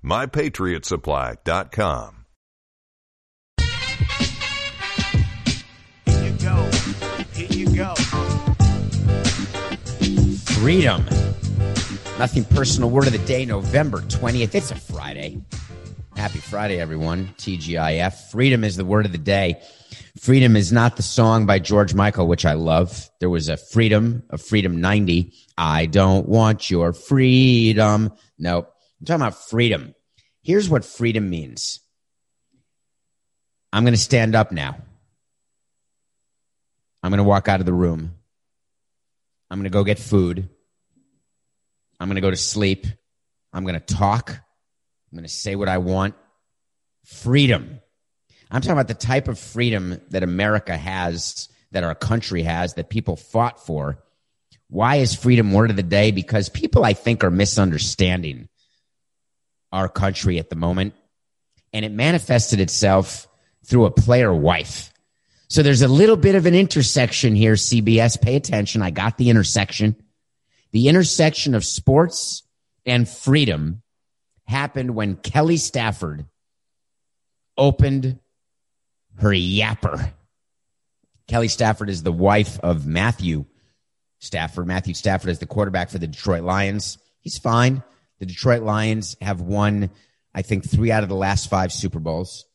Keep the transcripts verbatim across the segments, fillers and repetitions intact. my patriot supply dot com. Here you go. Here you go. Freedom. Nothing personal. Word of the day, November twentieth. It's a Friday. Happy Friday, everyone. T G I F. Freedom is the word of the day. Freedom is not the song by George Michael, which I love. There was a Freedom, a Freedom ninety. I don't want your freedom. Nope. I'm talking about freedom. Here's what freedom means. I'm going to stand up now. I'm going to walk out of the room. I'm going to go get food. I'm going to go to sleep. I'm going to talk. I'm going to say what I want. Freedom. I'm talking about the type of freedom that America has, that our country has, that people fought for. Why is freedom word of the day? Because people, I think, are misunderstanding our country at the moment, and it manifested itself through a player wife. So there's a little bit of an intersection here, C B S. Pay attention. I got the intersection. The intersection of sports and freedom happened when Kelly Stafford opened her yapper. Kelly Stafford is the wife of Matthew Stafford. Matthew Stafford is the quarterback for the Detroit Lions. He's fine. The Detroit Lions have won, I think, three out of the last five Super Bowls.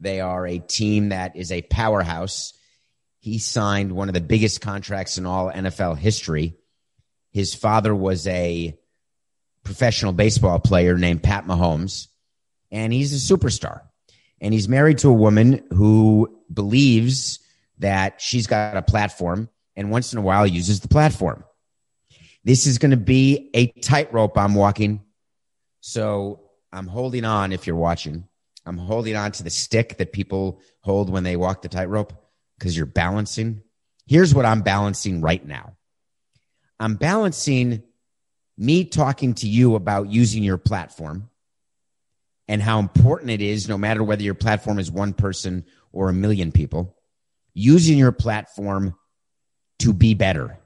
They are a team that is a powerhouse. He signed one of the biggest contracts in all N F L history. His father was a professional baseball player named Pat Mahomes, and he's a superstar. And he's married to a woman who believes that she's got a platform and once in a while uses the platform. This is going to be a tightrope I'm walking. So I'm holding on, if you're watching. I'm holding on to the stick that people hold when they walk the tightrope because you're balancing. Here's what I'm balancing right now. I'm balancing me talking to you about using your platform and how important it is, no matter whether your platform is one person or a million people, using your platform to be better,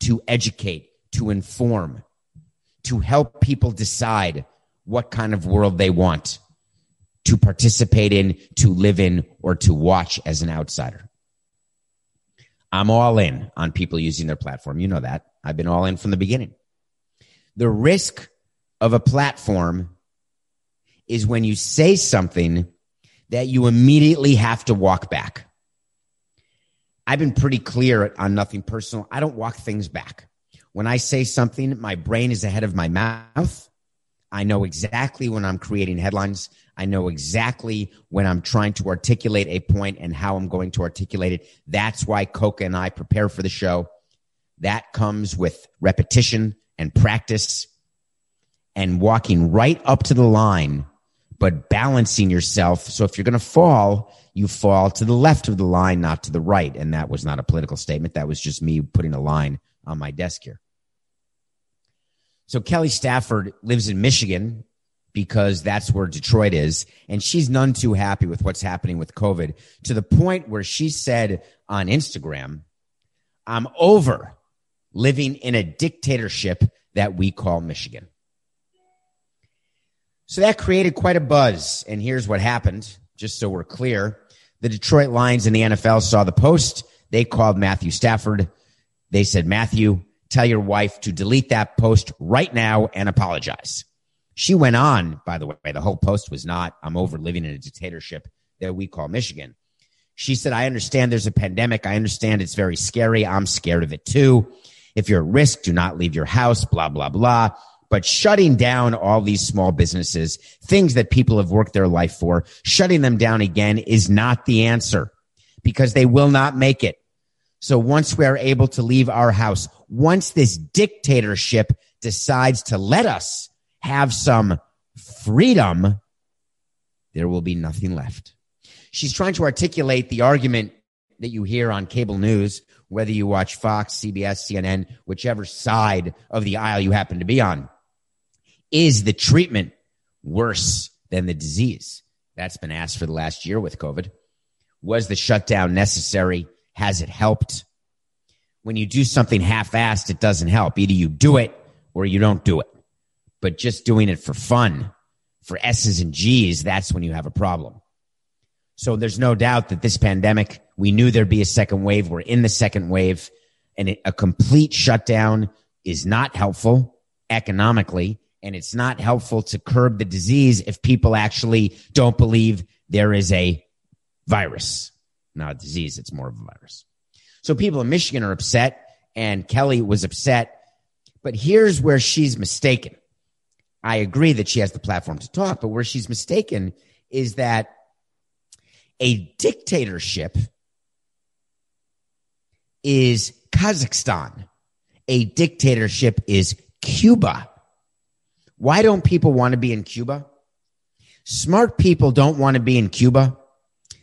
to educate, to inform, to help people decide what kind of world they want to participate in, to live in, or to watch as an outsider. I'm all in on people using their platform. You know that. I've been all in from the beginning. The risk of a platform is when you say something that you immediately have to walk back. I've been pretty clear on nothing personal. I don't walk things back. When I say something, my brain is ahead of my mouth. I know exactly when I'm creating headlines. I know exactly when I'm trying to articulate a point and how I'm going to articulate it. That's why Coca and I prepare for the show. That comes with repetition and practice and walking right up to the line, but balancing yourself. So if you're going to fall, you fall to the left of the line, not to the right. And that was not a political statement. That was just me putting a line on my desk here. So Kelly Stafford lives in Michigan because that's where Detroit is, and she's none too happy with what's happening with COVID, to the point where she said on Instagram, I'm over living in a dictatorship that we call Michigan. So that created quite a buzz, and here's what happened, just so we're clear. The Detroit Lions and the N F L saw the post. They called Matthew Stafford. They said, Matthew, tell your wife to delete that post right now and apologize. She went on, by the way, the whole post was not, I'm over living in a dictatorship that we call Michigan. She said, I understand there's a pandemic. I understand it's very scary. I'm scared of it too. If you're at risk, do not leave your house, blah, blah, blah. But shutting down all these small businesses, things that people have worked their life for, shutting them down again is not the answer because they will not make it. So once we are able to leave our house, once this dictatorship decides to let us have some freedom, there will be nothing left. She's trying to articulate the argument that you hear on cable news, whether you watch Fox, C B S, C N N, whichever side of the aisle you happen to be on. Is the treatment worse than the disease? That's been asked for the last year with COVID. Was the shutdown necessary? Has it helped? When you do something half-assed, it doesn't help. Either you do it or you don't do it. But just doing it for fun, for S's and G's, that's when you have a problem. So there's no doubt that this pandemic, we knew there'd be a second wave. We're in the second wave, and it, a complete shutdown is not helpful economically, and it's not helpful to curb the disease if people actually don't believe there is a virus. Not a disease, it's more of a virus. So people in Michigan are upset, and Kelly was upset, but here's where she's mistaken. I agree that she has the platform to talk, but where she's mistaken is that a dictatorship is Kazakhstan. A dictatorship is Cuba. Why don't people want to be in Cuba? Smart people don't want to be in Cuba.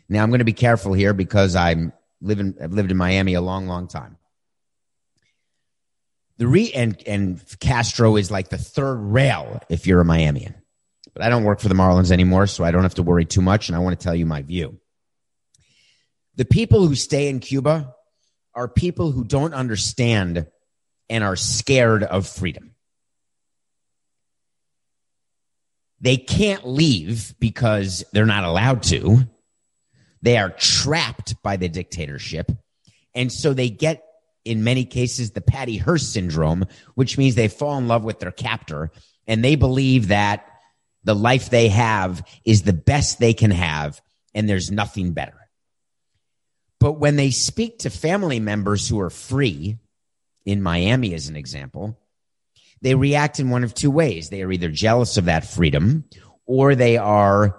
Now, I'm going to be careful here because I'm living, I've lived in Miami a long, long time. The re and, and Castro is like the third rail if you're a Miamian. But I don't work for the Marlins anymore, so I don't have to worry too much, and I want to tell you my view. The people who stay in Cuba are people who don't understand and are scared of freedom. They can't leave because they're not allowed to. They are trapped by the dictatorship. And so they get, in many cases, the Patty Hearst syndrome, which means they fall in love with their captor, and they believe that the life they have is the best they can have, and there's nothing better. But when they speak to family members who are free, in Miami as an example, they react in one of two ways. They are either jealous of that freedom or they are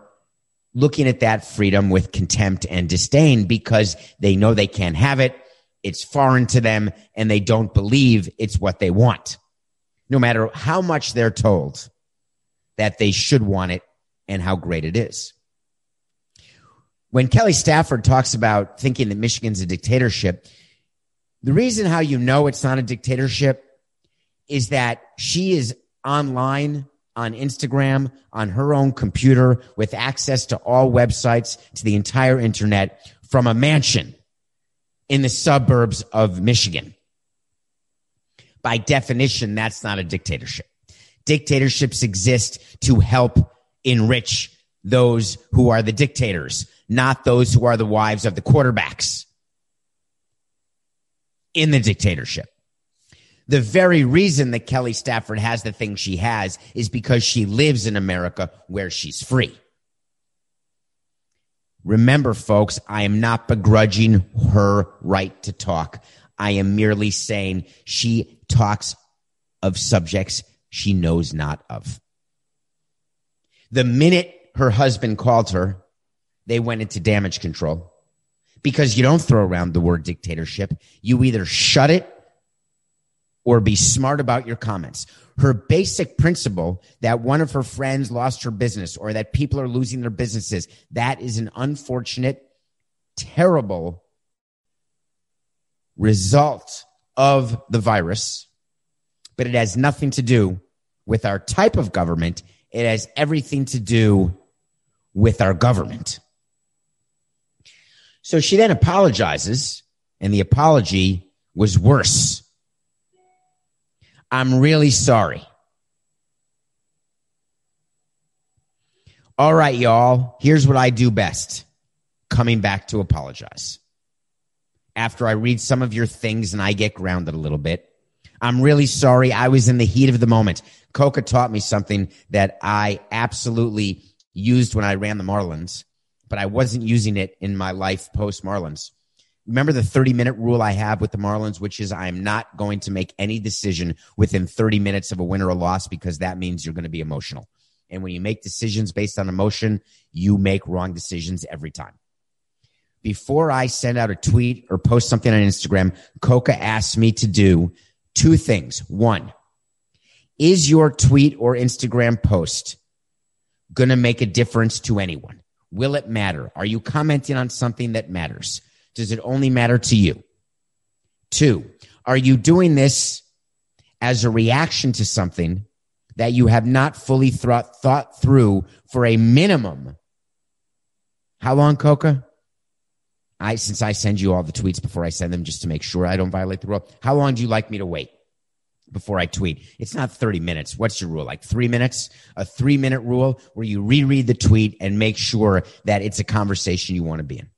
looking at that freedom with contempt and disdain because they know they can't have it, it's foreign to them, and they don't believe it's what they want, no matter how much they're told that they should want it and how great it is. When Kelly Stafford talks about thinking that Michigan's a dictatorship, the reason how you know it's not a dictatorship is that she is online, on Instagram, on her own computer, with access to all websites, to the entire internet, from a mansion in the suburbs of Michigan. By definition, that's not a dictatorship. Dictatorships exist to help enrich those who are the dictators, not those who are the wives of the quarterbacks in the dictatorship. The very reason that Kelly Stafford has the thing she has is because she lives in America where she's free. Remember, folks, I am not begrudging her right to talk. I am merely saying she talks of subjects she knows not of. The minute her husband called her, they went into damage control, because you don't throw around the word dictatorship. You either shut it or be smart about your comments. Her basic principle that one of her friends lost her business or that people are losing their businesses, that is an unfortunate, terrible result of the virus, but it has nothing to do with our type of government. It has everything to do with our government. So she then apologizes, and the apology was worse. I'm really sorry. All right, y'all, here's what I do best. Coming back to apologize. After I read some of your things and I get grounded a little bit, I'm really sorry. I was in the heat of the moment. Coca taught me something that I absolutely used when I ran the Marlins, but I wasn't using it in my life post-Marlins. Remember the thirty-minute rule I have with the Marlins, which is I'm not going to make any decision within thirty minutes of a win or a loss because that means you're going to be emotional. And when you make decisions based on emotion, you make wrong decisions every time. Before I send out a tweet or post something on Instagram, Coca asked me to do two things. One, is your tweet or Instagram post going to make a difference to anyone? Will it matter? Are you commenting on something that matters? Does it only matter to you? Two, are you doing this as a reaction to something that you have not fully th- thought through for a minimum? How long, Coca? I, since I send you all the tweets before I send them just to make sure I don't violate the rule, how long do you like me to wait before I tweet? It's not thirty minutes. What's your rule? Like three minutes? A three-minute rule where you reread the tweet and make sure that it's a conversation you want to be in.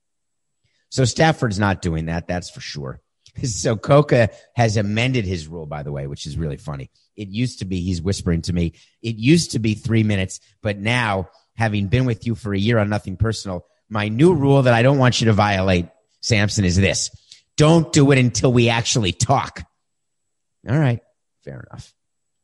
So Stafford's not doing that, that's for sure. So Coca has amended his rule, by the way, which is really funny. It used to be, he's whispering to me, it used to be three minutes, but now, having been with you for a year on Nothing Personal, my new rule that I don't want you to violate, Samson, is this. Don't do it until we actually talk. All right, fair enough.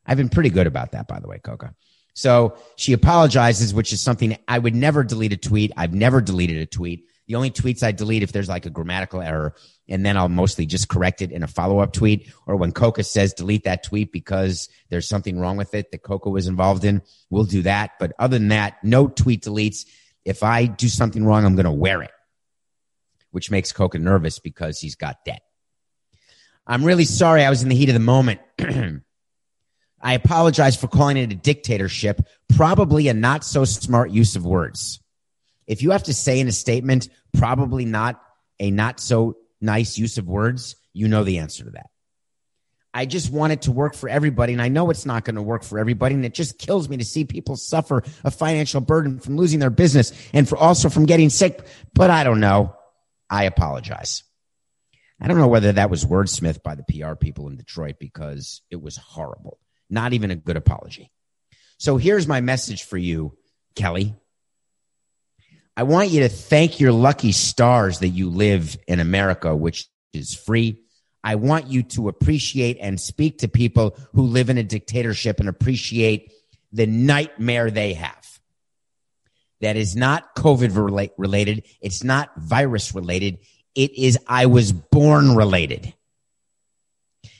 I've been pretty good about that, by the way, Coca. So she apologizes, which is something I would never delete a tweet. I've never deleted a tweet. The only tweets I delete if there's like a grammatical error, and then I'll mostly just correct it in a follow-up tweet, or when Coca says delete that tweet because there's something wrong with it that Coca was involved in, we'll do that. But other than that, no tweet deletes. If I do something wrong, I'm going to wear it, which makes Coca nervous because he's got debt. I'm really sorry I was in the heat of the moment. I apologize for calling it a dictatorship, probably a not-so-smart use of words. If you have to say in a statement, probably not a not so nice use of words, you know the answer to that. I just want it to work for everybody, and I know it's not going to work for everybody, and it just kills me to see people suffer a financial burden from losing their business and for also from getting sick, but I don't know. I apologize. I don't know whether that was wordsmithed by the P R people in Detroit because it was horrible. Not even a good apology. So here's my message for you, Kelly. I want you to thank your lucky stars that you live in America, which is free. I want you to appreciate and speak to people who live in a dictatorship and appreciate the nightmare they have. That is not COVID related. It's not virus related. It is I was born related.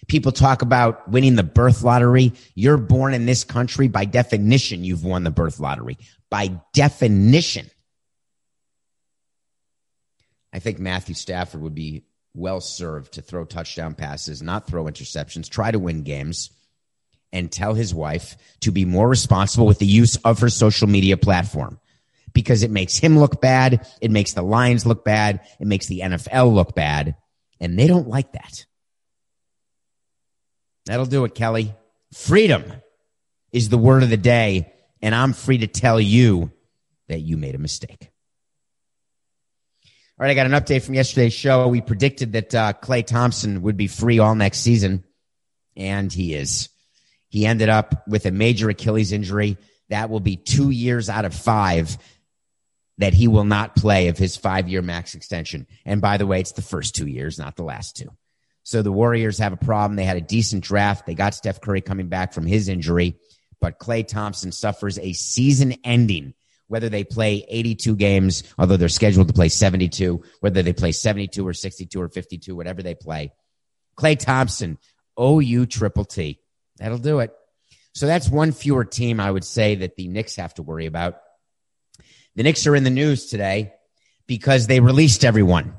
People talk about winning the birth lottery. You're born in this country. By definition, you've won the birth lottery. By definition. I think Matthew Stafford would be well served to throw touchdown passes, not throw interceptions, try to win games, and tell his wife to be more responsible with the use of her social media platform because it makes him look bad. It makes the Lions look bad. It makes the N F L look bad, and they don't like that. That'll do it, Kelly. Freedom is the word of the day, and I'm free to tell you that you made a mistake. All right, I got an update from yesterday's show. We predicted that uh, Klay Thompson would be free all next season, and he is. He ended up with a major Achilles injury. That will be two years out of five that he will not play of his five-year max extension. And by the way, it's the first two years, not the last two. So the Warriors have a problem. They had a decent draft. They got Steph Curry coming back from his injury, but Klay Thompson suffers a season-ending, whether they play eighty-two games, although they're scheduled to play seventy-two, whether they play seventy-two or sixty-two or fifty-two, whatever they play. Klay Thompson, O U triple T. That'll do it. So that's one fewer team, I would say, that the Knicks have to worry about. The Knicks are in the news today because they released everyone.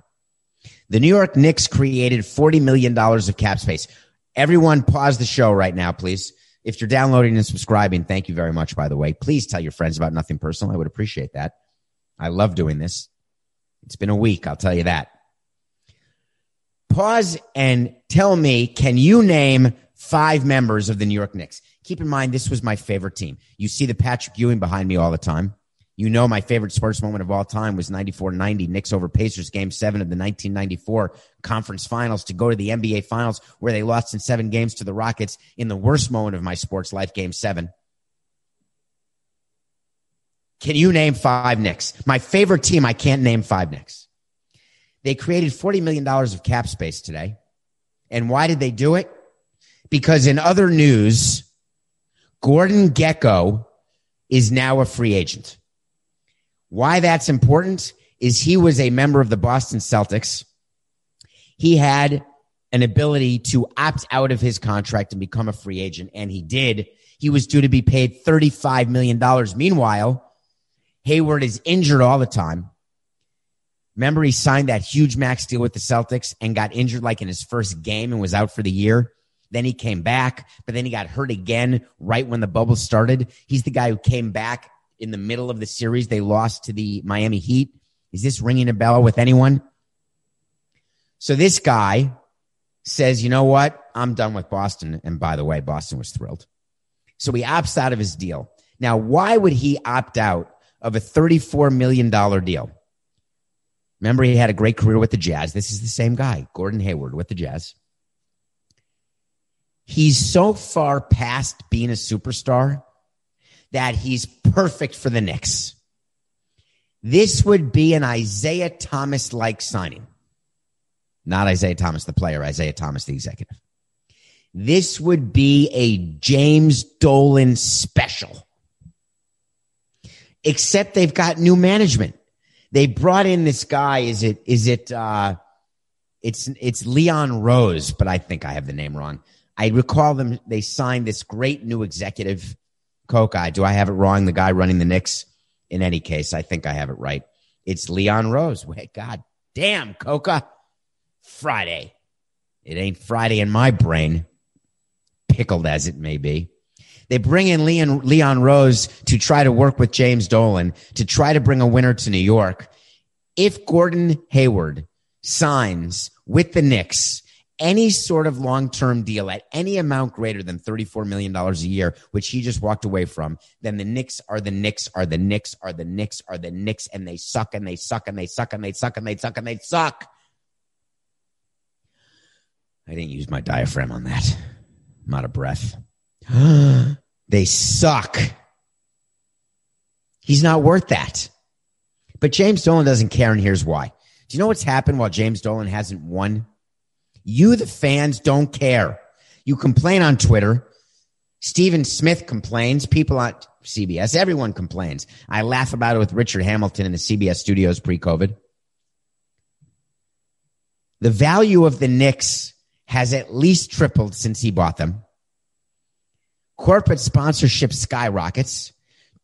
The New York Knicks created forty million dollars of cap space. Everyone pause the show right now, please. If you're downloading and subscribing, thank you very much, by the way. Please tell your friends about Nothing Personal. I would appreciate that. I love doing this. It's been a week, I'll tell you that. Pause and tell me, can you name five members of the New York Knicks? Keep in mind, this was my favorite team. You see the Patrick Ewing behind me all the time. You know my favorite sports moment of all time was ninety-four ninety, Knicks over Pacers, Game seven of the nineteen ninety-four Conference Finals to go to the N B A Finals where they lost in seven games to the Rockets in the worst moment of my sports life, Game seven. Can you name five Knicks? My favorite team, I can't name five Knicks. They created forty million dollars of cap space today. And why did they do it? Because in other news, Gordon Gecko is now a free agent. Why that's important is he was a member of the Boston Celtics. He had an ability to opt out of his contract and become a free agent, and he did. He was due to be paid thirty-five million dollars. Meanwhile, Hayward is injured all the time. Remember, he signed that huge max deal with the Celtics and got injured like in his first game and was out for the year. Then he came back, but then he got hurt again right when the bubble started. He's the guy who came back in the middle of the series. They lost to the Miami Heat. Is this ringing a bell with anyone? So this guy says, you know what? I'm done with Boston. And by the way, Boston was thrilled. So he opts out of his deal. Now, why would he opt out of a thirty-four million dollars deal? Remember, he had a great career with the Jazz. This is the same guy, Gordon Hayward with the Jazz. He's so far past being a superstar that he's perfect for the Knicks. This would be an Isaiah Thomas-like signing. Not Isaiah Thomas, the player, Isaiah Thomas, the executive. This would be a James Dolan special. Except they've got new management. They brought in this guy. Is it, is it, uh, it's, it's Leon Rose, but I think I have the name wrong. I recall them. They signed this great new executive, Kokai. Do I have it wrong? The guy running the Knicks. In any case, I think I have it right. It's Leon Rose. Wait, God damn, Kokai. Friday. It ain't Friday in my brain, pickled as it may be. They bring in Leon, Leon Rose to try to work with James Dolan to try to bring a winner to New York. If Gordon Hayward signs with the Knicks any sort of long-term deal at any amount greater than thirty-four million dollars a year, which he just walked away from, then the Knicks are the Knicks are the Knicks are the Knicks are the Knicks, and they suck and they suck and they suck and they suck and they suck and they suck. I didn't use my diaphragm on that. I'm out of breath. They suck. He's not worth that. But James Dolan doesn't care, and here's why. Do you know what's happened while James Dolan hasn't won? You, the fans, don't care. You complain on Twitter. Stephen Smith complains. People on C B S, everyone complains. I laugh about it with Richard Hamilton in the C B S studios pre-COVID. The value of the Knicks has at least tripled since he bought them. Corporate sponsorship skyrockets.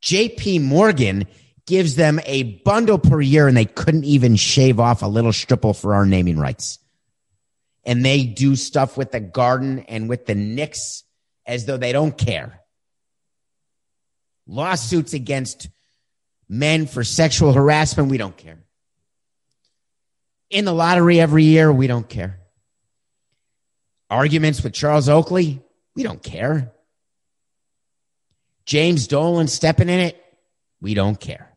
J P Morgan gives them a bundle per year, and they couldn't even shave off a little stripple for our naming rights. And they do stuff with the Garden and with the Knicks as though they don't care. Lawsuits against men for sexual harassment, we don't care. In the lottery every year, we don't care. Arguments with Charles Oakley, we don't care. James Dolan stepping in it, we don't care.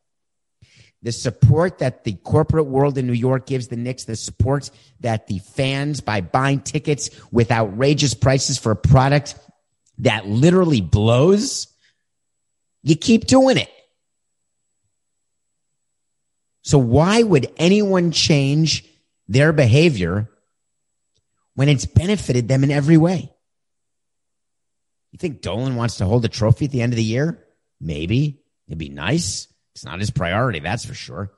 The support that the corporate world in New York gives the Knicks, the support that the fans by buying tickets with outrageous prices for a product that literally blows, you keep doing it. So why would anyone change their behavior when it's benefited them in every way? You think Dolan wants to hold a trophy at the end of the year? Maybe. It'd be nice. It's not his priority, that's for sure,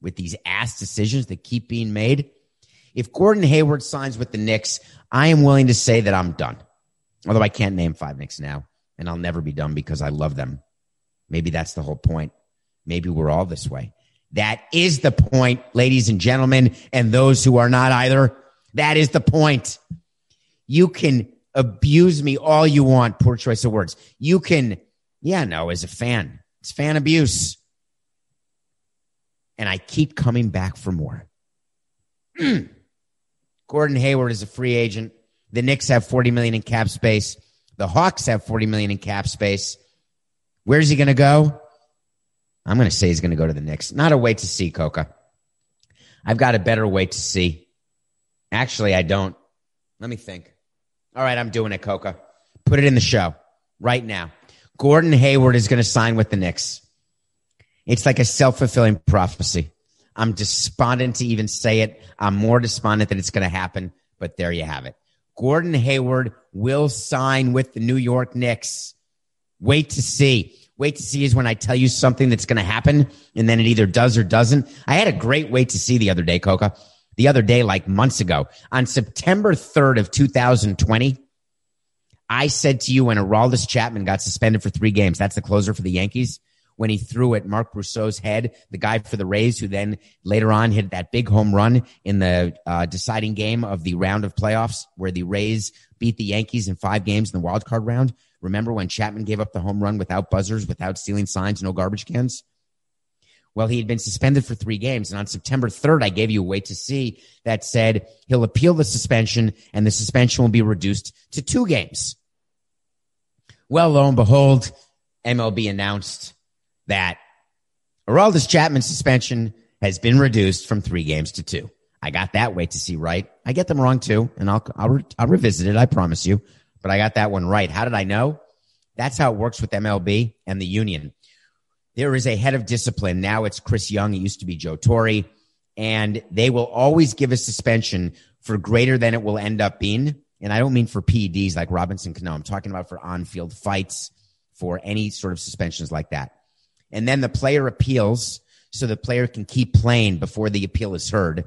with these ass decisions that keep being made. If Gordon Hayward signs with the Knicks, I am willing to say that I'm done. Although I can't name five Knicks now, and I'll never be done because I love them. Maybe that's the whole point. Maybe we're all this way. That is the point, ladies and gentlemen, and those who are not either. That is the point. You can abuse me all you want, poor choice of words. You can, yeah, no, as a fan. It's fan abuse. And I keep coming back for more. Gordon Hayward is a free agent. The Knicks have forty million dollars in cap space. The Hawks have forty million dollars in cap space. Where's he going to go? I'm going to say he's going to go to the Knicks. Not a wait to see, Coca. I've got a better wait to see. Actually, I don't. Let me think. All right, I'm doing it, Coca. Put it in the show right now. Gordon Hayward is going to sign with the Knicks. It's like a self-fulfilling prophecy. I'm despondent to even say it. I'm more despondent that it's going to happen, but there you have it. Gordon Hayward will sign with the New York Knicks. Wait to see. Wait to see is when I tell you something that's going to happen, and then it either does or doesn't. I had a great wait to see the other day, Coca. The other day, like months ago, on September third of two thousand twenty, I said to you when Aroldis Chapman got suspended for three games, that's the closer for the Yankees, when he threw at Mark Rousseau's head, the guy for the Rays, who then later on hit that big home run in the uh, deciding game of the round of playoffs where the Rays beat the Yankees in five games in the wild card round. Remember when Chapman gave up the home run without buzzers, without stealing signs, no garbage cans? Well, he had been suspended for three games. And on September third, I gave you a wait to see that said he'll appeal the suspension and the suspension will be reduced to two games. Well, lo and behold, M L B announced that Aroldis Chapman's suspension has been reduced from three games to two. I got that wait to see right. I get them wrong too, and I'll, I'll, re- I'll revisit it, I promise you. But I got that one right. How did I know? That's how it works with M L B and the union. There is a head of discipline. Now it's Chris Young. It used to be Joe Torre. And they will always give a suspension for greater than it will end up being. And I don't mean for P E Ds like Robinson Cano. I'm talking about for on-field fights, for any sort of suspensions like that. And then the player appeals, so the player can keep playing before the appeal is heard.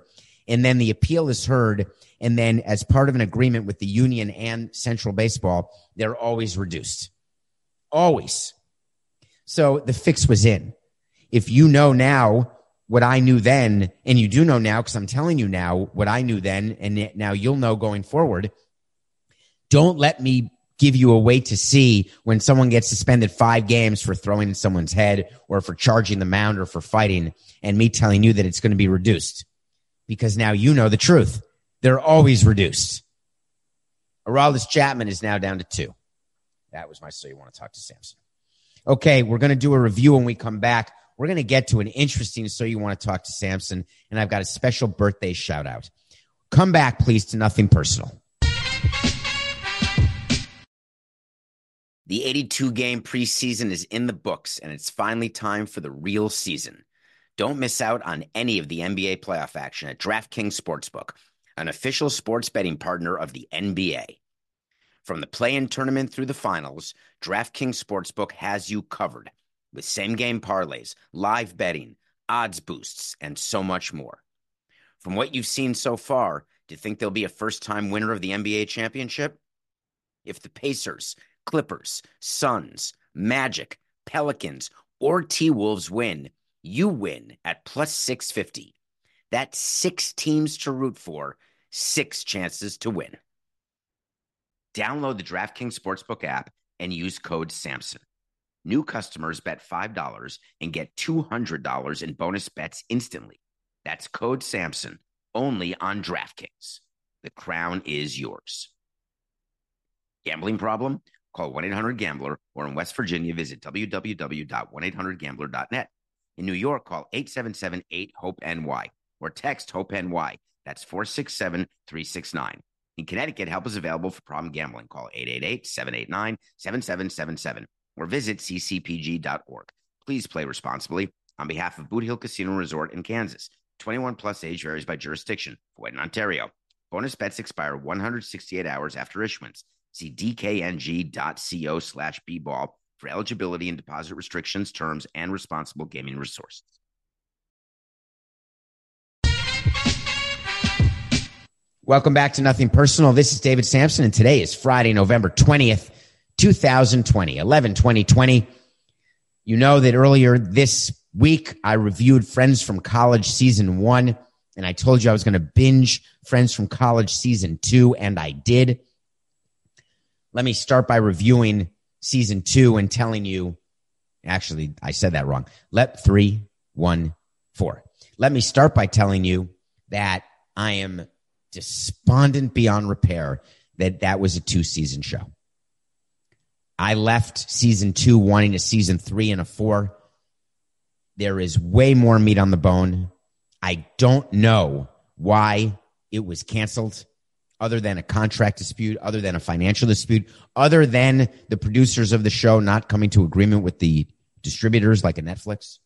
And then the appeal is heard. And then as part of an agreement with the union and Central Baseball, they're always reduced. Always. So the fix was in. If you know now what I knew then, and you do know now because I'm telling you now what I knew then, and now you'll know going forward, don't let me give you a way to see when someone gets suspended five games for throwing in someone's head or for charging the mound or for fighting, and me telling you that it's going to be reduced, because now you know the truth. They're always reduced. Aroldis Chapman is now down to two. That was my So You Want to Talk to Samson. Okay, we're going to do a review when we come back. We're going to get to an interesting So You Want to Talk to Samson, and I've got a special birthday shout-out. Come back, please, to Nothing Personal. The eighty-two game preseason is in the books, and it's finally time for the real season. Don't miss out on any of the N B A playoff action at DraftKings Sportsbook, an official sports betting partner of the N B A. From the play-in tournament through the finals, DraftKings Sportsbook has you covered with same-game parlays, live betting, odds boosts, and so much more. From what you've seen so far, do you think there'll be a first-time winner of the N B A championship? If the Pacers, Clippers, Suns, Magic, Pelicans, or T-Wolves win, you win at plus six fifty. That's six teams to root for, six chances to win. Download the DraftKings Sportsbook app and use code SAMSON. New customers bet five dollars and get two hundred dollars in bonus bets instantly. That's code SAMSON, only on DraftKings. The crown is yours. Gambling problem? Call one eight hundred gambler, or in West Virginia, visit w w w dot one eight hundred gambler dot net. In New York, call eight seven seven eight hope N Y or text HOPE-NY. That's four six seven three six nine. In Connecticut, help is available for problem gambling. Call eight eight eight seven eight nine seven seven seven seven or visit c c p g dot org. Please play responsibly. On behalf of Boot Hill Casino Resort in Kansas, twenty-one plus age varies by jurisdiction. Void in Ontario. Bonus bets expire one hundred sixty-eight hours after issuance. See dkng.co slash bball for eligibility and deposit restrictions, terms, and responsible gaming resources. Welcome back to Nothing Personal. This is David Sampson, and today is Friday, November twentieth, two thousand twenty, eleven twenty twenty. You know that earlier this week, I reviewed Friends from College Season one, and I told you I was going to binge Friends from College Season two, and I did. Let me start by reviewing Season two and telling you, actually, I said that wrong. Let three, one, four. Let me start by telling you that I am despondent beyond repair that that was a two-season show. I left season two wanting a season three and a four. There is way more meat on the bone. I don't know why it was canceled, other than a contract dispute, other than a financial dispute, other than the producers of the show not coming to agreement with the distributors like a Netflix.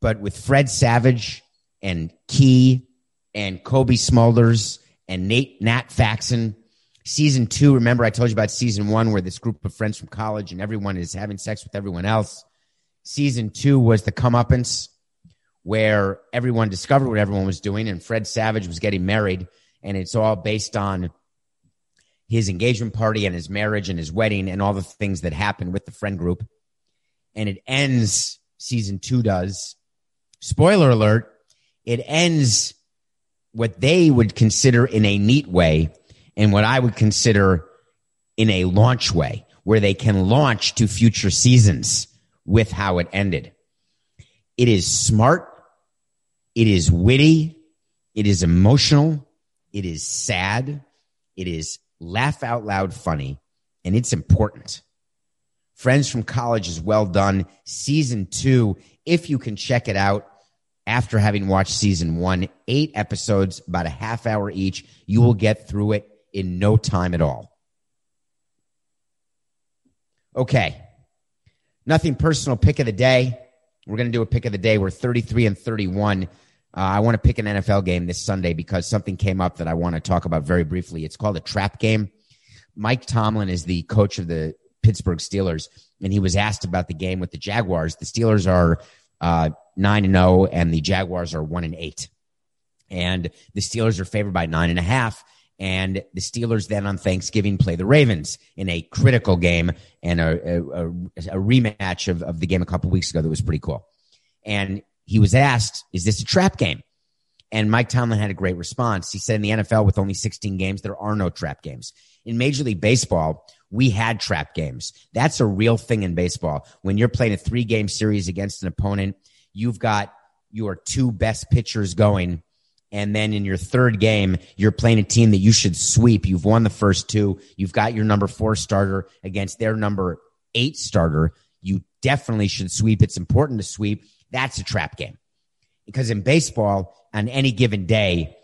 But with Fred Savage and Key and Kobe Smulders and Nate Nat Faxon, season two, remember I told you about season one where this group of friends from college and everyone is having sex with everyone else. Season two was the comeuppance where everyone discovered what everyone was doing and Fred Savage was getting married, and it's all based on his engagement party and his marriage and his wedding and all the things that happened with the friend group. And it ends, season two does, spoiler alert, it ends what they would consider in a neat way and what I would consider in a launch way, where they can launch to future seasons with how it ended. It is smart. It is witty. It is emotional. It is sad. It is laugh out loud funny, and it's important. Friends from College is well done. Season two, if you can check it out after having watched season one, eight episodes, about a half hour each, you will get through it in no time at all. Okay. Nothing personal, pick of the day. We're going to do a pick of the day. We're thirty-three and thirty-one. Uh, I want to pick an N F L game this Sunday because something came up that I want to talk about very briefly. It's called a trap game. Mike Tomlin is the coach of the Pittsburgh Steelers, and he was asked about the game with the Jaguars. The Steelers are uh, nine and oh, and the Jaguars are one and eight. And the Steelers are favored by nine and a half, and the Steelers then on Thanksgiving play the Ravens in a critical game and a, a, a rematch of, of the game a couple weeks ago that was pretty cool. And he was asked, is this a trap game? And Mike Tomlin had a great response. He said, in the N F L, with only sixteen games, there are no trap games. In Major League Baseball, we had trap games. That's a real thing in baseball. When you're playing a three-game series against an opponent, you've got your two best pitchers going, and then in your third game, you're playing a team that you should sweep. You've won the first two. You've got your number four starter against their number eight starter. You definitely should sweep. It's important to sweep. That's a trap game, because in baseball, on any given day,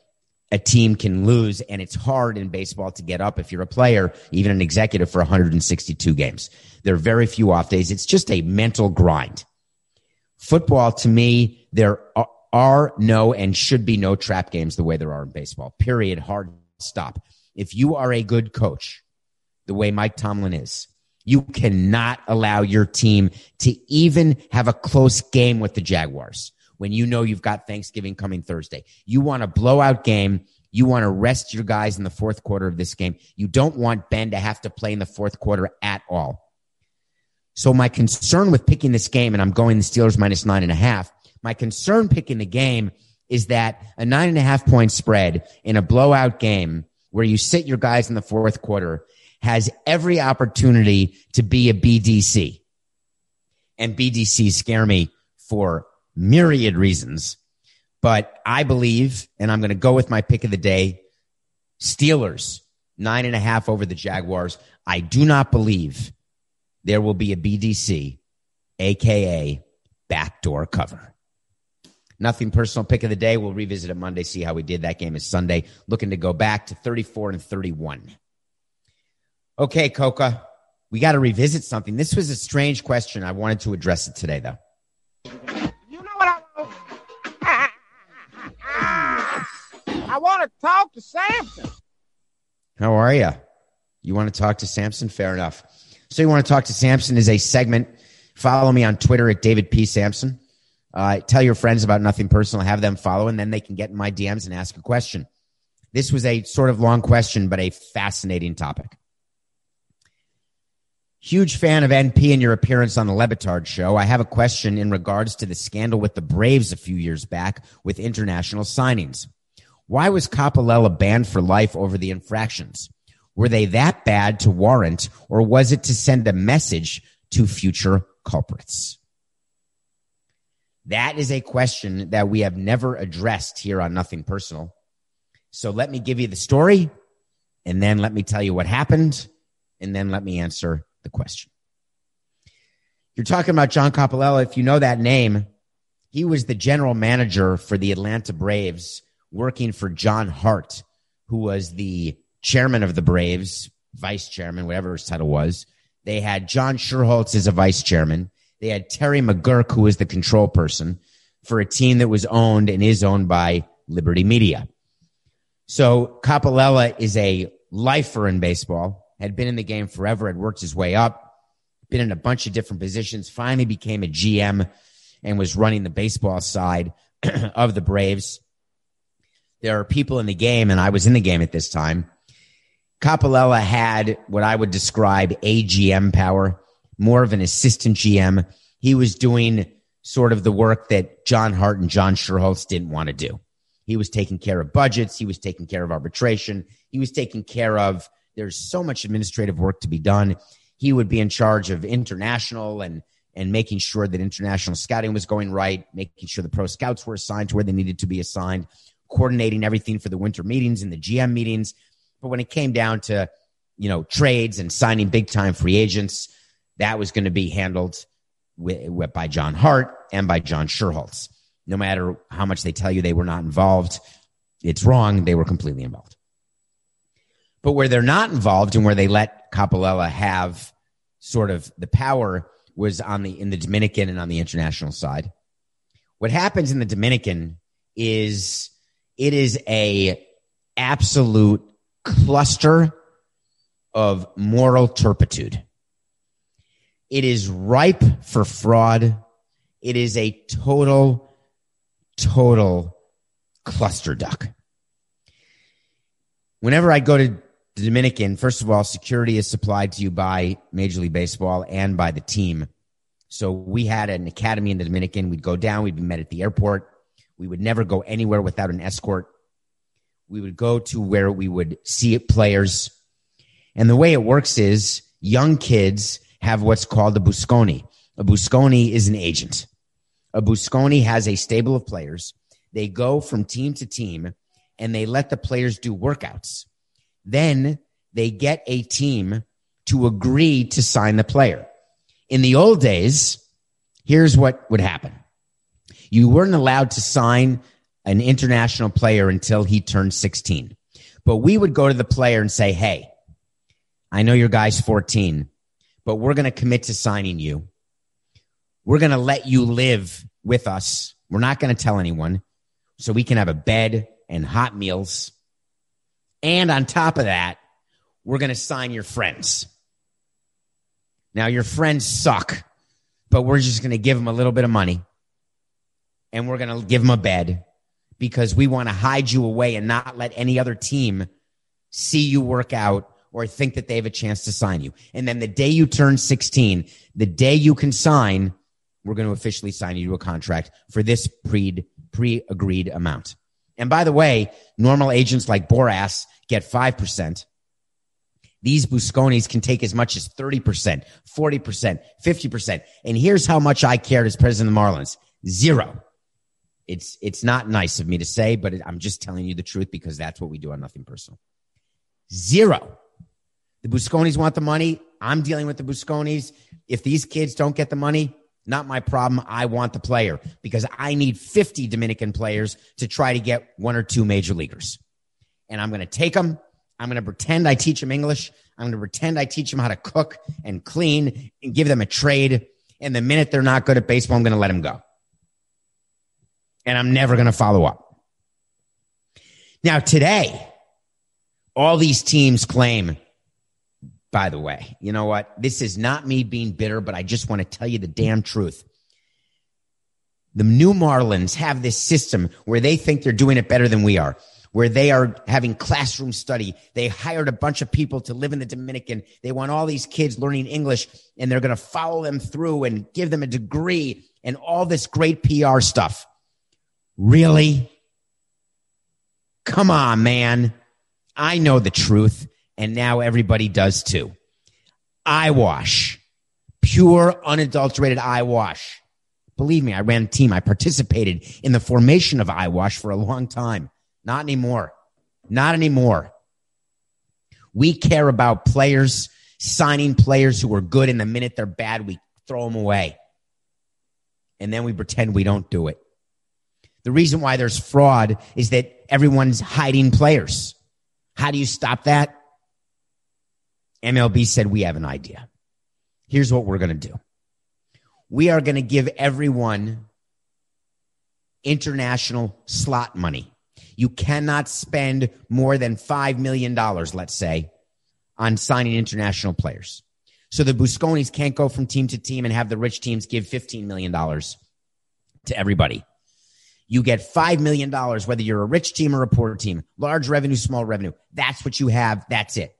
a team can lose, and it's hard in baseball to get up if you're a player, even an executive, for one hundred sixty-two games. There are very few off days. It's just a mental grind. Football, to me, there are no and should be no trap games the way there are in baseball, period, hard stop. If you are a good coach, the way Mike Tomlin is, you cannot allow your team to even have a close game with the Jaguars when you know you've got Thanksgiving coming Thursday. You want a blowout game. You want to rest your guys in the fourth quarter of this game. You don't want Ben to have to play in the fourth quarter at all. So my concern with picking this game, and I'm going the Steelers minus nine and a half, my concern picking the game is that a nine and a half point spread in a blowout game where you sit your guys in the fourth quarter has every opportunity to be a B D C. And B D Cs scare me for myriad reasons. But I believe, and I'm going to go with my pick of the day, Steelers, nine and a half over the Jaguars. I do not believe there will be a B D C, a k a backdoor cover. Nothing personal, pick of the day. We'll revisit it Monday, see how we did. That game is Sunday. Looking to go back to thirty-four and thirty-one. Okay, Coca, we got to revisit something. This was a strange question. I wanted to address it today, though. You know what I want? I want to talk to Samson. How are you? You want to talk to Samson? Fair enough. So you want to talk to Samson is a segment. Follow me on Twitter at David P. Samson. Uh, tell your friends about Nothing Personal. Have them follow, and then they can get in my D Ms and ask a question. This was a sort of long question, but a fascinating topic. Huge fan of N P and your appearance on the Le Batard Show. I have a question in regards to the scandal with the Braves a few years back with international signings. Why was Coppolella banned for life over the infractions? Were they that bad to warrant, or was it to send a message to future culprits? That is a question that we have never addressed here on Nothing Personal. So let me give you the story, and then let me tell you what happened, and then let me answer the question. You're talking about John Coppolella. If you know that name, he was the general manager for the Atlanta Braves, working for John Hart, who was the chairman of the Braves, vice chairman, whatever his title was. They had John Schuerholz as a vice chairman. They had Terry McGurk, who was the control person. for a team that was owned and is owned by Liberty Media. So Coppolella is a lifer in baseball, had been in the game forever, had worked his way up, been in a bunch of different positions, finally became a G M and was running the baseball side of the Braves. There are people in the game, and I was in the game at this time. Coppolella had what I would describe A G M power, more of an assistant G M. He was doing sort of the work that John Hart and John Schuerholz didn't want to do. He was taking care of budgets. He was taking care of arbitration. He was taking care of, there's so much administrative work to be done. He would be in charge of international and, and making sure that international scouting was going right, making sure the pro scouts were assigned to where they needed to be assigned, coordinating everything for the winter meetings and the G M meetings. But when it came down to, you know, trades and signing big-time free agents, that was going to be handled with, with, by John Hart and by John Schuerholz. No matter how much they tell you they were not involved, it's wrong. They were completely involved. But where they're not involved and where they let Coppolella have sort of the power was on the in the Dominican and on the international side. What happens in the Dominican is it is a absolute cluster of moral turpitude. It is ripe for fraud. It is a total, total clusterduck. Whenever I go to the Dominican, first of all, security is supplied to you by Major League Baseball and by the team. So we had an academy in the Dominican. We'd go down. We'd be met at the airport. We would never go anywhere without an escort. We would go to where we would see players. And the way it works is young kids have what's called a busconi. A busconi is an agent. A busconi has a stable of players. They go from team to team, and they let the players do workouts. Then they get a team to agree to sign the player. In the old days, here's what would happen. You weren't allowed to sign an international player until he turned sixteen. But we would go to the player and say, hey, I know your guy's fourteen, but we're going to commit to signing you. We're going to let you live with us. We're not going to tell anyone, so we can have a bed and hot meals. And on top of that, we're going to sign your friends. Now, your friends suck, but we're just going to give them a little bit of money, and we're going to give them a bed because we want to hide you away and not let any other team see you work out or think that they have a chance to sign you. And then the day you turn sixteen, the day you can sign, we're going to officially sign you to a contract for this pre, pre-agreed amount. And by the way, normal agents like Boras get five percent. These Busconis can take as much as thirty percent, forty percent, fifty percent. And here's how much I cared as president of the Marlins. Zero. It's, it's not nice of me to say, but I'm just telling you the truth because that's what we do on Nothing Personal. Zero. The Busconis want the money. I'm dealing with the Busconis. If these kids don't get the money, not my problem. I want the player because I need fifty Dominican players to try to get one or two major leaguers. And I'm going to take them. I'm going to pretend I teach them English. I'm going to pretend I teach them how to cook and clean and give them a trade. And the minute they're not good at baseball, I'm going to let them go. And I'm never going to follow up. Now, today, all these teams claim, by the way, you know what? This is not me being bitter, but I just want to tell you the damn truth. The new Marlins have this system where they think they're doing it better than we are, where they are having classroom study. They hired a bunch of people to live in the Dominican. They want all these kids learning English, and they're going to follow them through and give them a degree and all this great P R stuff. Really? Come on, man. I know the truth. And now everybody does too. Eyewash. Pure, unadulterated eyewash. Believe me, I ran a team. I participated in the formation of eyewash for a long time. Not anymore. Not anymore. We care about players, signing players who are good, and the minute they're bad, we throw them away. And then we pretend we don't do it. The reason why there's fraud is that everyone's hiding players. How do you stop that? M L B said, we have an idea. Here's what we're going to do. We are going to give everyone international slot money. You cannot spend more than five million dollars, let's say, on signing international players. So the Busconis can't go from team to team and have the rich teams give fifteen million dollars to everybody. You get five million dollars, whether you're a rich team or a poor team, large revenue, small revenue. That's what you have. That's it.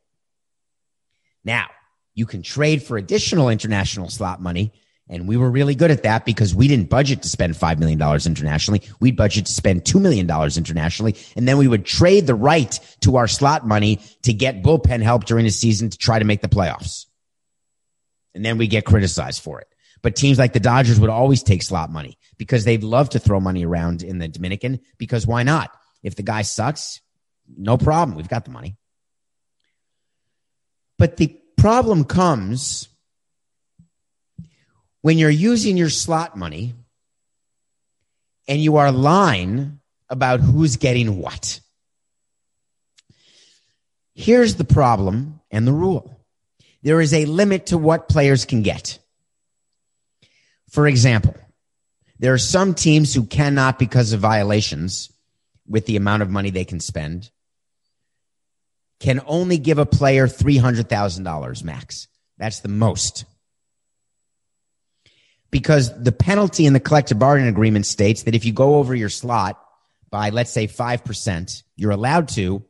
Now, you can trade for additional international slot money, and we were really good at that because we didn't budget to spend five million dollars internationally. We'd budget to spend two million dollars internationally, and then we would trade the right to our slot money to get bullpen help during the season to try to make the playoffs. And then we get criticized for it. But teams like the Dodgers would always take slot money because they'd love to throw money around in the Dominican because why not? If the guy sucks, no problem. We've got the money. But the problem comes when you're using your slot money and you are lying about who's getting what. Here's the problem and the rule. There is a limit to what players can get. For example, there are some teams who cannot, because of violations with the amount of money they can spend, can only give a player three hundred thousand dollars max. That's the most. Because the penalty in the collective bargaining agreement states that if you go over your slot by, let's say, five percent, you're allowed to,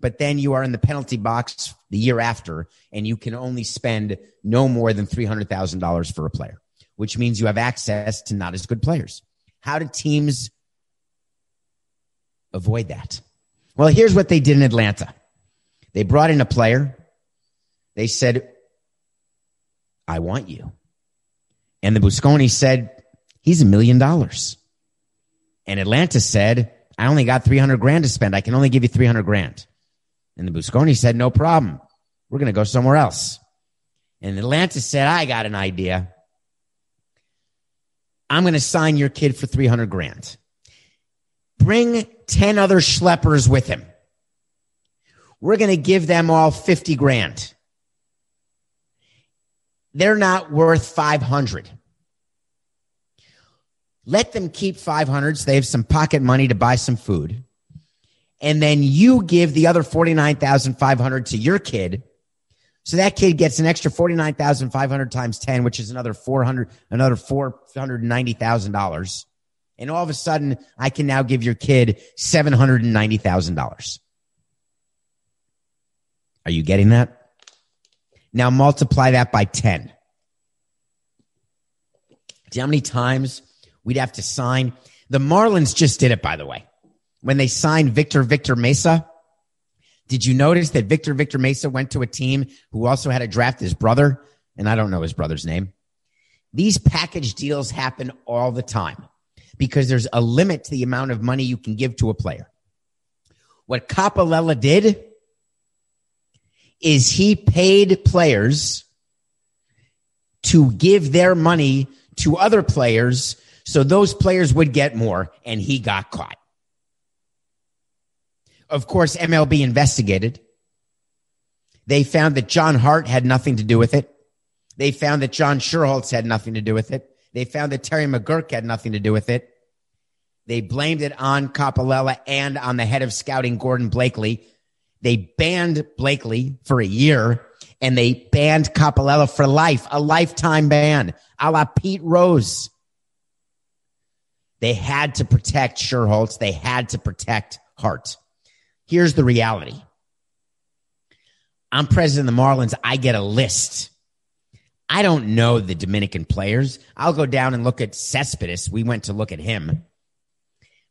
but then you are in the penalty box the year after, and you can only spend no more than three hundred thousand dollars for a player, which means you have access to not as good players. How do teams avoid that? Well, here's what they did in Atlanta. They brought in a player. They said, I want you. And the Busconi said, he's a million dollars. And Atlanta said, I only got three hundred grand to spend. I can only give you three hundred grand. And the Busconi said, no problem. We're going to go somewhere else. And Atlanta said, I got an idea. I'm going to sign your kid for three hundred grand. Bring ten other schleppers with him. We're going to give them all fifty grand. They're not worth five hundred. Let them keep five hundred so they have some pocket money to buy some food. And then you give the other forty-nine thousand five hundred to your kid. So that kid gets an extra forty-nine thousand five hundred times ten, which is another four hundred, another four hundred ninety thousand dollars. And all of a sudden, I can now give your kid seven hundred ninety thousand dollars. Are you getting that? Now multiply that by ten. See how many times we'd have to sign? The Marlins just did it, by the way. When they signed Victor Victor Mesa, did you notice that Victor Victor Mesa went to a team who also had to draft his brother? And I don't know his brother's name. These package deals happen all the time because there's a limit to the amount of money you can give to a player. What Coppolella did is he paid players to give their money to other players so those players would get more, and he got caught. Of course, M L B investigated. They found that John Hart had nothing to do with it. They found that John Schuerholz had nothing to do with it. They found that Terry McGurk had nothing to do with it. They blamed it on Coppolella and on the head of scouting, Gordon Blakely. They banned Blakely for a year, and they banned Coppolella for life, a lifetime ban, a la Pete Rose. They had to protect Schuerholz. They had to protect Hart. Here's the reality. I'm president of the Marlins. I get a list. I don't know the Dominican players. I'll go down and look at Cespedes. We went to look at him.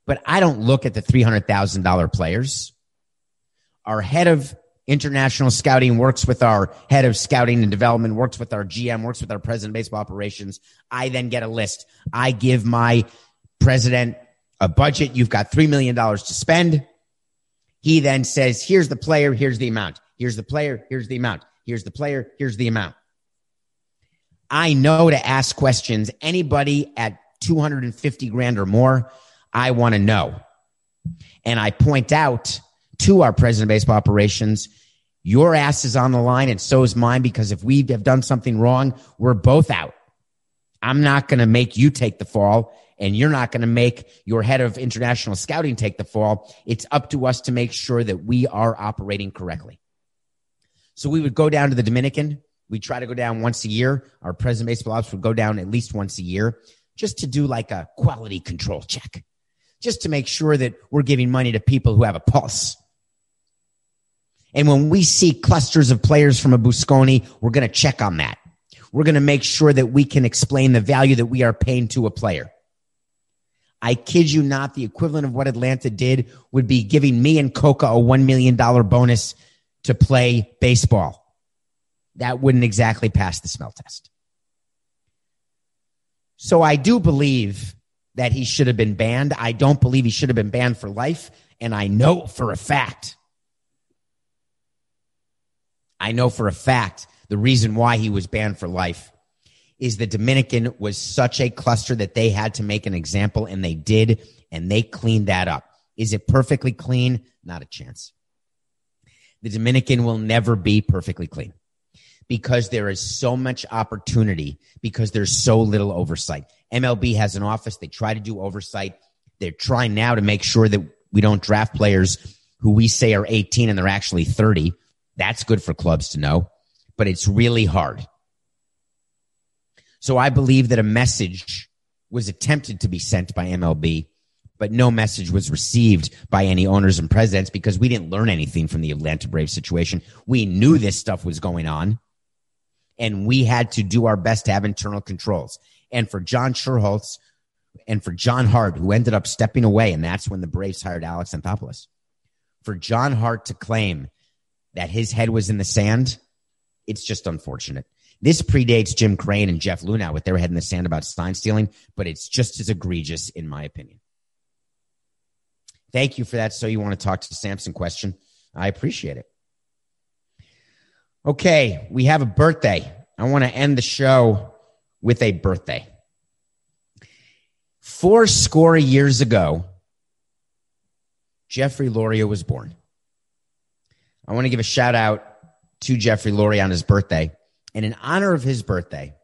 But I don't look at the three hundred thousand dollars players. Our head of international scouting works with our head of scouting and development, works with our G M, works with our president of baseball operations. I then get a list. I give my president a budget. You've got three million dollars to spend. He then says, here's the player, here's the amount. Here's the player, here's the amount. Here's the player, here's the amount. I know to ask questions. Anybody at two hundred fifty grand or more, I want to know. And I point out to our president of baseball operations, your ass is on the line and so is mine because if we have done something wrong, we're both out. I'm not going to make you take the fall, and you're not going to make your head of international scouting take the fall. It's up to us to make sure that we are operating correctly. So we would go down to the Dominican. We try to go down once a year. Our president of baseball ops would go down at least once a year just to do like a quality control check, just to make sure that we're giving money to people who have a pulse. And when we see clusters of players from a Busconi, we're going to check on that. We're going to make sure that we can explain the value that we are paying to a player. I kid you not, the equivalent of what Atlanta did would be giving me and Coca a one million dollars bonus to play baseball. That wouldn't exactly pass the smell test. So I do believe that he should have been banned. I don't believe he should have been banned for life. And I know for a fact, I know for a fact, the reason why he was banned for life is the Dominican was such a cluster that they had to make an example, and they did, and they cleaned that up. Is it perfectly clean? Not a chance. The Dominican will never be perfectly clean, because there is so much opportunity, because there's so little oversight. M L B has an office. They try to do oversight. They're trying now to make sure that we don't draft players who we say are eighteen and they're actually thirty. That's good for clubs to know, but it's really hard. So I believe that a message was attempted to be sent by M L B, but no message was received by any owners and presidents, because we didn't learn anything from the Atlanta Braves situation. We knew this stuff was going on, and we had to do our best to have internal controls. And for John Schuerholz and for John Hart, who ended up stepping away, and that's when the Braves hired Alex Anthopoulos, for John Hart to claim that his head was in the sand, it's just unfortunate. This predates Jim Crane and Jeff Lunau with their head in the sand about sign stealing, but it's just as egregious, in my opinion. Thank you for that. So you want to talk to Samson question. I appreciate it. Okay, we have a birthday. I want to end the show with a birthday. Four score years ago, Jeffrey Loria was born. I want to give a shout out to Jeffrey Loria on his birthday. And in honor of his birthday,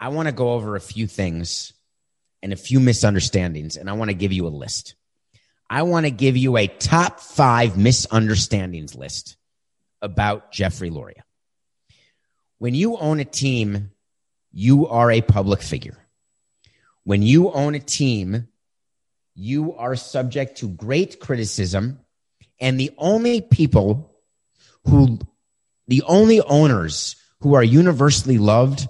I want to go over a few things and a few misunderstandings, and I want to give you a list. I want to give you a top five misunderstandings list about Jeffrey Loria. When you own a team, you are a public figure. When you own a team, you are subject to great criticism, and the only people who, the only owners who are universally loved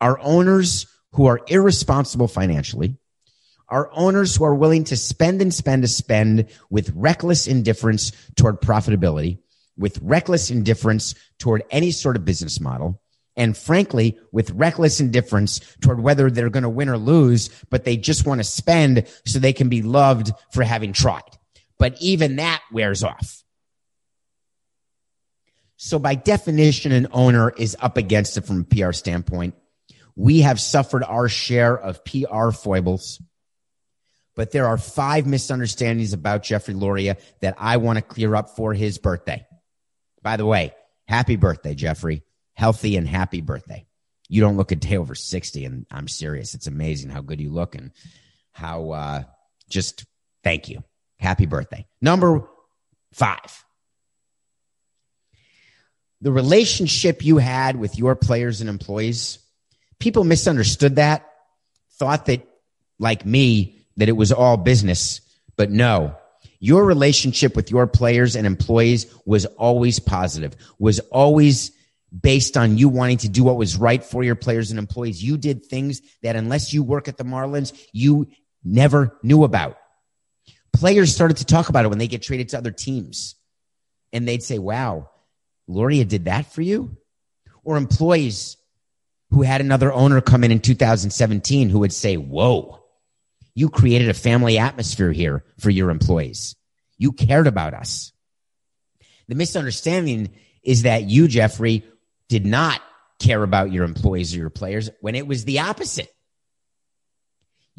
are owners who are irresponsible financially, are owners who are willing to spend and spend and spend with reckless indifference toward profitability, with reckless indifference toward any sort of business model, and frankly, with reckless indifference toward whether they're going to win or lose, but they just want to spend so they can be loved for having tried. But even that wears off. So by definition, an owner is up against it from a P R standpoint. We have suffered our share of P R foibles, but there are five misunderstandings about Jeffrey Loria that I want to clear up for his birthday. By the way, happy birthday, Jeffrey. Healthy and happy birthday. You don't look a day over sixty, and I'm serious. It's amazing how good you look, and how uh, just thank you. Happy birthday. Number five, the relationship you had with your players and employees. People misunderstood that, thought that, like me, that it was all business. But no, your relationship with your players and employees was always positive, was always based on you wanting to do what was right for your players and employees. You did things that, unless you work at the Marlins, you never knew about. Players started to talk about it when they get traded to other teams, and they'd say, wow, Loria did that for you? Or employees who had another owner come in in two thousand seventeen who would say, whoa, you created a family atmosphere here for your employees. You cared about us. The misunderstanding is that you, Jeffrey, did not care about your employees or your players, when it was the opposite.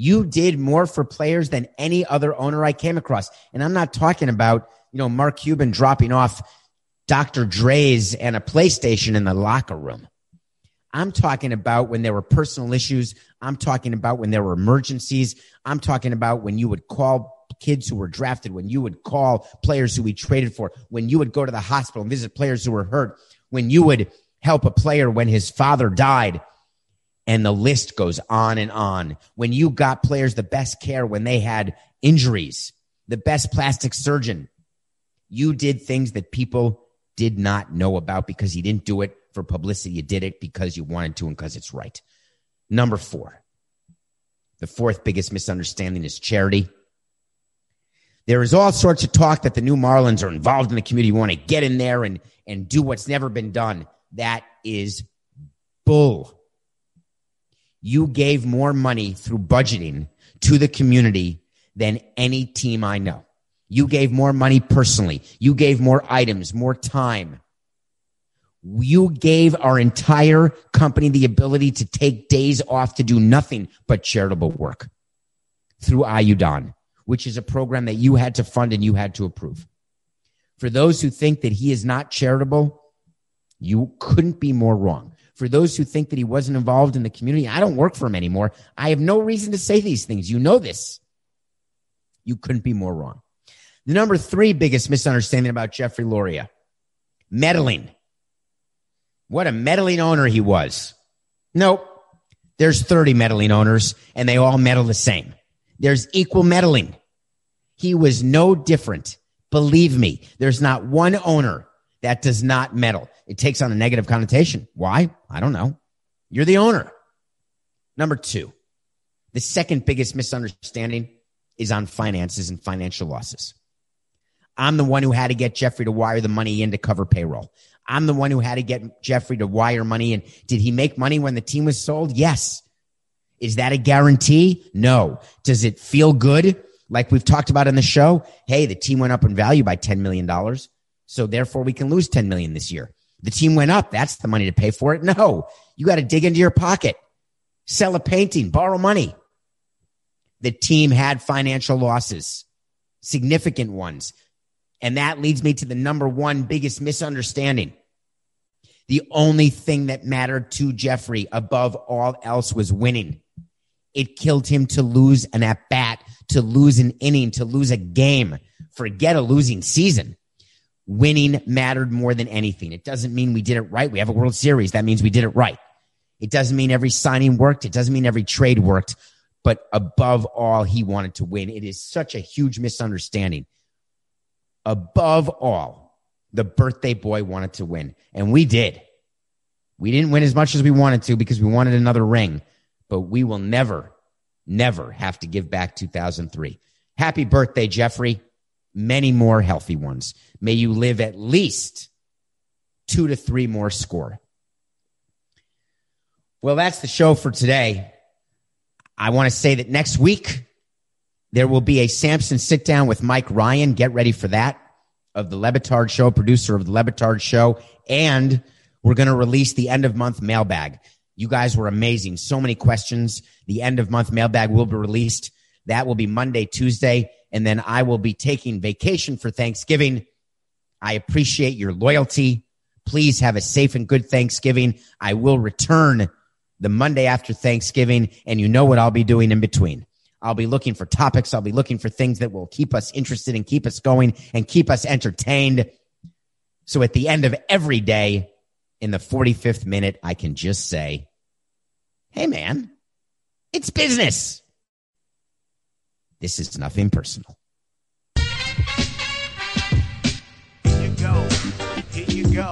You did more for players than any other owner I came across. And I'm not talking about, you know, Mark Cuban dropping off Doctor Dre's and a PlayStation in the locker room. I'm talking about when there were personal issues. I'm talking about when there were emergencies. I'm talking about when you would call kids who were drafted, when you would call players who we traded for, when you would go to the hospital and visit players who were hurt, when you would help a player when his father died. And the list goes on and on. When you got players the best care when they had injuries, the best plastic surgeon, you did things that people did not know about because you didn't do it for publicity. You did it because you wanted to and because it's right. Number four, the fourth biggest misunderstanding is charity. There is all sorts of talk that the new Marlins are involved in the community. We want to get in there and, and do what's never been done. That is bull. You gave more money through budgeting to the community than any team I know. You gave more money personally. You gave more items, more time. You gave our entire company the ability to take days off to do nothing but charitable work through Ayudan, which is a program that you had to fund and you had to approve. For those who think that he is not charitable, you couldn't be more wrong. For those who think that he wasn't involved in the community, I don't work for him anymore. I have no reason to say these things. You know this. You couldn't be more wrong. The number three biggest misunderstanding about Jeffrey Loria, meddling. What a meddling owner he was. Nope. There's thirty meddling owners, and they all meddle the same. There's equal meddling. He was no different. Believe me, there's not one owner that does not meddle. It takes on a negative connotation. Why? I don't know. You're the owner. Number two, the second biggest misunderstanding is on finances and financial losses. I'm the one who had to get Jeffrey to wire the money in to cover payroll. I'm the one who had to get Jeffrey to wire money in. Did he make money when the team was sold? Yes. Is that a guarantee? No. Does it feel good? Like we've talked about in the show, hey, the team went up in value by ten million dollars. So therefore, we can lose ten million dollars this year. The team went up. That's the money to pay for it. No, you got to dig into your pocket, sell a painting, borrow money. The team had financial losses, significant ones. And that leads me to the number one biggest misunderstanding. The only thing that mattered to Jeffrey above all else was winning. It killed him to lose an at-bat, to lose an inning, to lose a game. Forget a losing season. Winning mattered more than anything. It doesn't mean we did it right. We have a World Series. That means we did it right. It doesn't mean every signing worked. It doesn't mean every trade worked. But above all, he wanted to win. It is such a huge misunderstanding. Above all, the birthday boy wanted to win. And we did. We didn't win as much as we wanted to because we wanted another ring. But we will never, never have to give back two thousand three. Happy birthday, Jeffrey. Many more healthy ones. May you live at least two to three more score. Well, that's the show for today. I want to say that next week, there will be a Sampson sit-down with Mike Ryan. Get ready for that, of the Le Batard Show, producer of the Le Batard Show. And we're going to release the end-of-month mailbag. You guys were amazing. So many questions. The end-of-month mailbag will be released. That will be Monday, Tuesday. And then I will be taking vacation for Thanksgiving. I appreciate your loyalty. Please have a safe and good Thanksgiving. I will return the Monday after Thanksgiving, and you know what I'll be doing in between. I'll be looking for topics. I'll be looking for things that will keep us interested and keep us going and keep us entertained. So at the end of every day, in the forty-fifth minute, I can just say, hey, man, it's business. This is nothing personal. Here you go. Here you go.